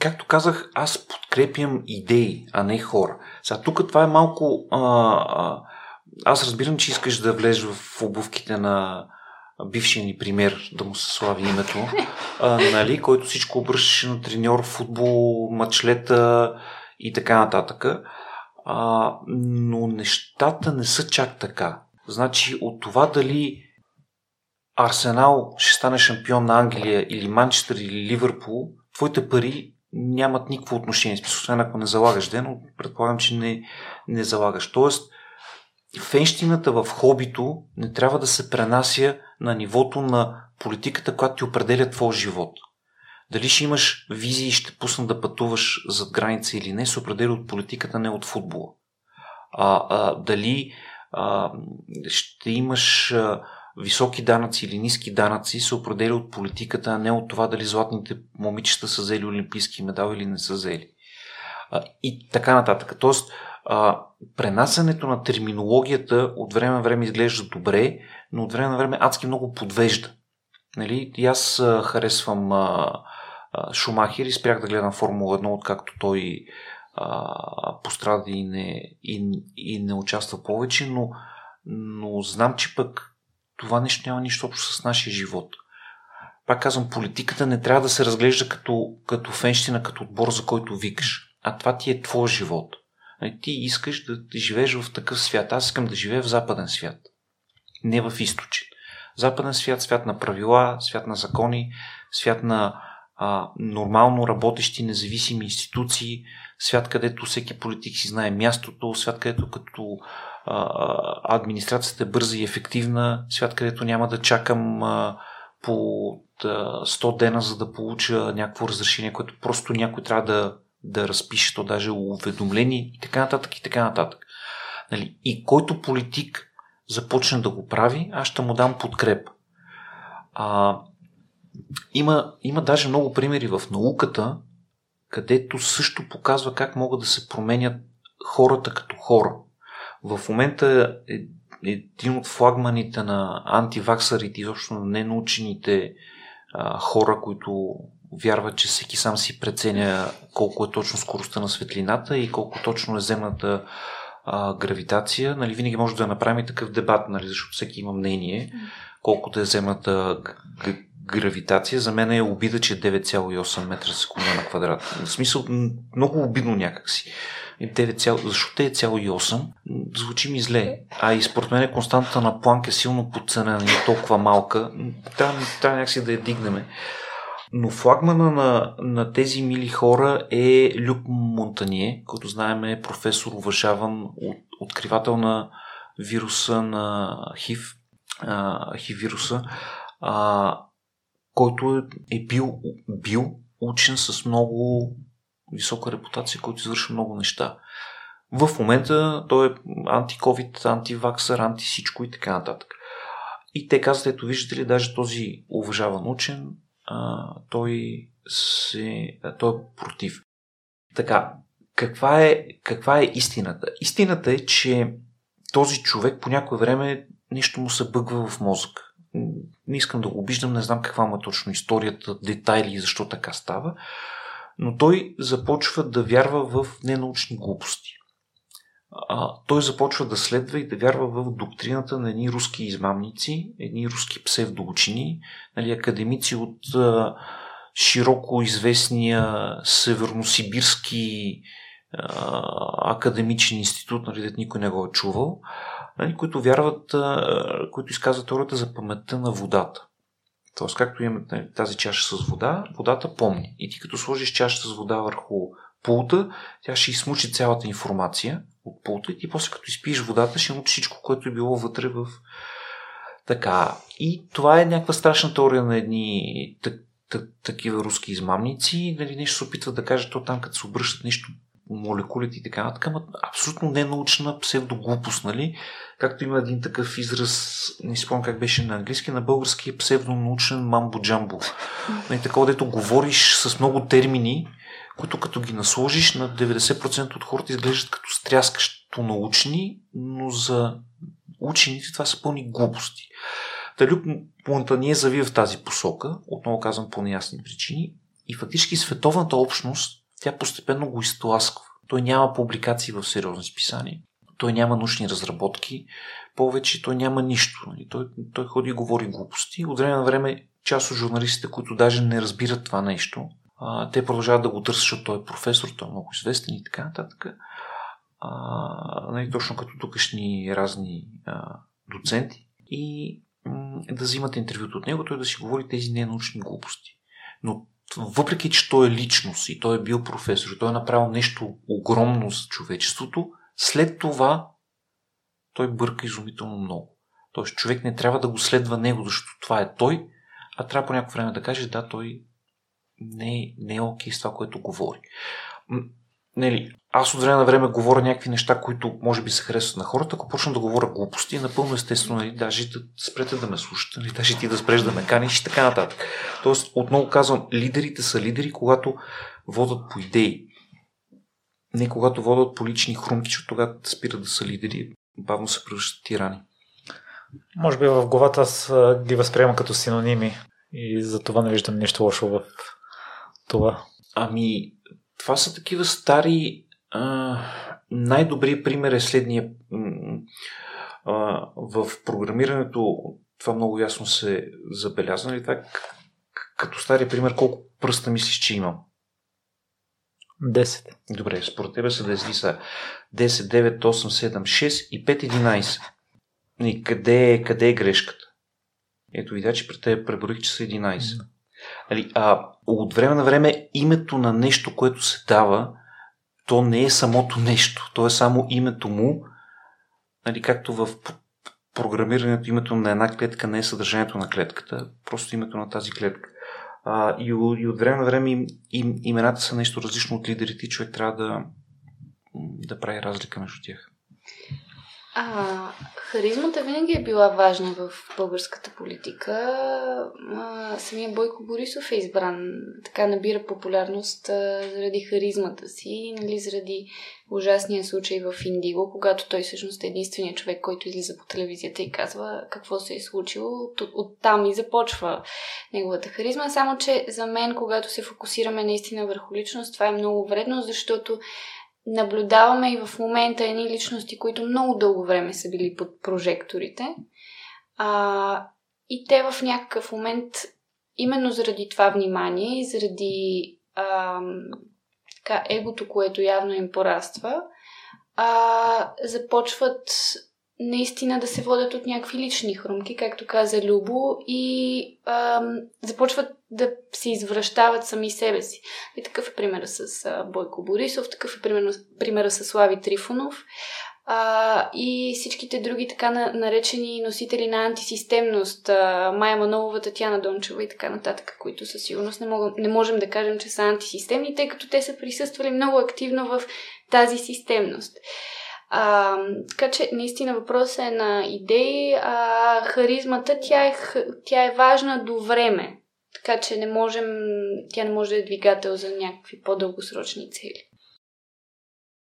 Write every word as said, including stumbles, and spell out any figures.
както казах, аз подкрепям идеи, а не хора. Сега тук това е малко... А, а, аз разбирам, че искаш да влезеш в обувките на бившия ни премиер, да му се слави името, а, нали, който всичко обръщаше на треньор, футбол, мачлета и така нататък. А, но нещата не са чак така. Значи от това дали Арсенал ще стане шампион на Англия или Манчестър или Ливърпул, твоите пари нямат никакво отношение. Специално ако не залагаш ден, но предполагам, че не, не залагаш. Тоест, фенщината в хобито не трябва да се пренася на нивото на политиката, която ти определя твой живот. Дали ще имаш визии и ще пусна да пътуваш зад граница или не, се определя от политиката, не от футбола. А, а, дали а, ще имаш... А, високи данъци или ниски данъци се определя от политиката, а не от това дали златните момичета са взели олимпийски медал или не са взели. И така нататък. Тоест, пренасенето на терминологията от време на време изглежда добре, но от време на време адски много подвежда. Нали? И аз харесвам Шумахер и спрях да гледам Формула едно, откакто той пострада и не, и, и не участва повече, но, но знам, че пък това нещо няма нищо общо с нашия живот. Пак казвам, политиката не трябва да се разглежда като, като фенщина, като отбор, за който викаш. А това ти е твой живот. Ти искаш да живееш в такъв свят. Аз искам да живея в западен свят. Не в източен. Западен свят, свят на правила, свят на закони, свят на а, нормално работещи независими институции, свят, където всеки политик си знае мястото, свят, където като администрацията е бърза и ефективна, свят, където няма да чакам по сто дена, за да получа някакво разрешение, което просто някой трябва да, да разпише, то даже уведомление и така нататък и така нататък. Нали? И който политик започне да го прави, аз ще му дам подкрепа. А, има, има даже много примери в науката, където също показва как могат да се променят хората като хора. В момента един от флагманите на антиваксарите, изобщо на ненаучените а, хора, които вярват, че всеки сам си преценя колко е точно скоростта на светлината и колко точно е земната а, гравитация. Нали, винаги може да направим такъв дебат, нали, защото всеки има мнение колко да е земната г- гравитация. За мен е обида, че е девет цяло и осем метра секунда на квадрат. В смисъл, много обидно някакси. девет, защото е цяло и осем, звучи ми зле. А и според мен константа на Планк е силно подценена и толкова малка. Трябва, трябва някакси да я дигнем. Но флагмана на, на тези мили хора е Люк Монтанье, който знаем е професор, уважаван, от, откривател на вируса на Х И В, Х И В-вируса, който е бил, бил учен с много висока репутация, който извършва много неща. В момента той е анти-ковид, анти-ваксър, анти-всичко и така нататък. И те казват, ето виждате ли, даже този уважаван учен, а, той, се, а, той е против. Така, каква е, каква е истината? Истината е, че този човек по някое време нещо му се бъгва в мозък. Не искам да го обиждам, не знам каква му е точно историята, детайли и защо така става. Но той започва да вярва в ненаучни глупости. А, той започва да следва и да вярва в доктрината на едни руски измамници, едни руски псевдоучени, нали, академици от а, широко известния Северносибирски а, академичен институт, нали, никой не го е чувал, нали, които вярват, а, които изказват теорията за паметта на водата. Тоест, както имаме тази чаша с вода, водата помни. И ти като сложиш чаша с вода върху пулта, тя ще измучи цялата информация от пулта и ти после като изпиеш водата, ще научиш всичко, което е било вътре в... Така. И това е някаква страшна теория на едни так, так, такива руски измамници. Нали, нещо се опитват да кажат, то там като се обръщат нещо, молекулите и така нататък, абсолютно ненаучна псевдоглупост, нали? Както има един такъв израз, не спомням как беше на английски, на български е псевдонаучен мамбо-джамбо. Нали, такова, дето говориш с много термини, които като ги насложиш на деветдесет процента от хората изглеждат като стряскащо научни, но за учените това са пълни глупости. Та Люк Монтанье завива в тази посока, отново казвам по неясни причини, И фактически световната общност, тя постепенно го изтласква. Той няма публикации в сериозни списания, той няма научни разработки, повече той няма нищо. Той, той ходи и говори глупости. От време на време част от журналистите, които даже не разбират това нещо, а, те продължават да го търсят, защото той е професор, той е много известен и така нататък. А, нали, точно като тукашни разни а, доценти. И м- да взимат интервюто от него, той да си говори тези ненаучни глупости. Но въпреки, че той е личност и той е бил професор и той е направил нещо огромно за човечеството, след това той бърка изумително много. Тоест човек не трябва да го следва него, защото това е той, а трябва по някакво време да каже, да, той не, не е окей с това, което говори. Нали, аз от време на време говоря някакви неща, които може би се харесват на хората, ако почна да говоря глупости, напълно естествено, нали, даже да спрете да ме слушате, нали, даже ти да спреш да ме каниш и така нататък. Тоест, отново казвам, лидерите са лидери, когато водят по идеи. Не когато водят по лични хрумки, че тогава спират да са лидери, бавно се превръщат тирани. Може би в главата аз ги възприема като синоними и за това не виждам нещо лошо в това. Ами, това са такива стари... А, най-добрият пример е следния. А, в програмирането това много ясно се забелязва. Нали? Това, като стария пример, колко пръста мислиш, че имам? десет. Добре, според тебе са десет са десет, девет, осем, седем, шест и пет, единайсет. И къде е, къде е грешката? Ето видя, че при теб преброих, че са единайсет. Mm. Али, а, от време на време името на нещо, което се дава, то не е самото нещо. То е само името му. Али, както в програмирането името на една клетка не е съдържанието на клетката, просто името на тази клетка. А, и, и от време на време им, им, имената са нещо различно от лидерите, човек трябва да, да прави разлика между тях. А, харизмата винаги е била важна в българската политика. А, самия Бойко Борисов е избран, така набира популярност а, заради харизмата си, нали, заради ужасния случай в Индиго, когато той всъщност е единственият човек, който излиза по телевизията и казва какво се е случило. Оттам и започва неговата харизма. Само че за мен, когато се фокусираме наистина върху личност, това е много вредно, защото наблюдаваме и в момента едни личности, които много дълго време са били под прожекторите, а, и те в някакъв момент, именно заради това внимание и заради а, така, егото, което явно им пораства, а, започват наистина да се водят от някакви лични хрумки, както каза Любо, и а, започват да се извращават сами себе си. И такъв е примера с а, Бойко Борисов, такъв е пример, примера с Слави Трифонов а, и всичките други така на, наречени носители на антисистемност, а, Майя Манолова, Татьяна Дончева и така нататък, които със сигурност не, мога, не можем да кажем, че са антисистемни, тъй като те са присъствали много активно в тази системност. А, така че наистина въпросът е на идеи, а харизмата тя е, тя е важна до време, така че не можем, тя не може да е двигател за някакви по-дългосрочни цели.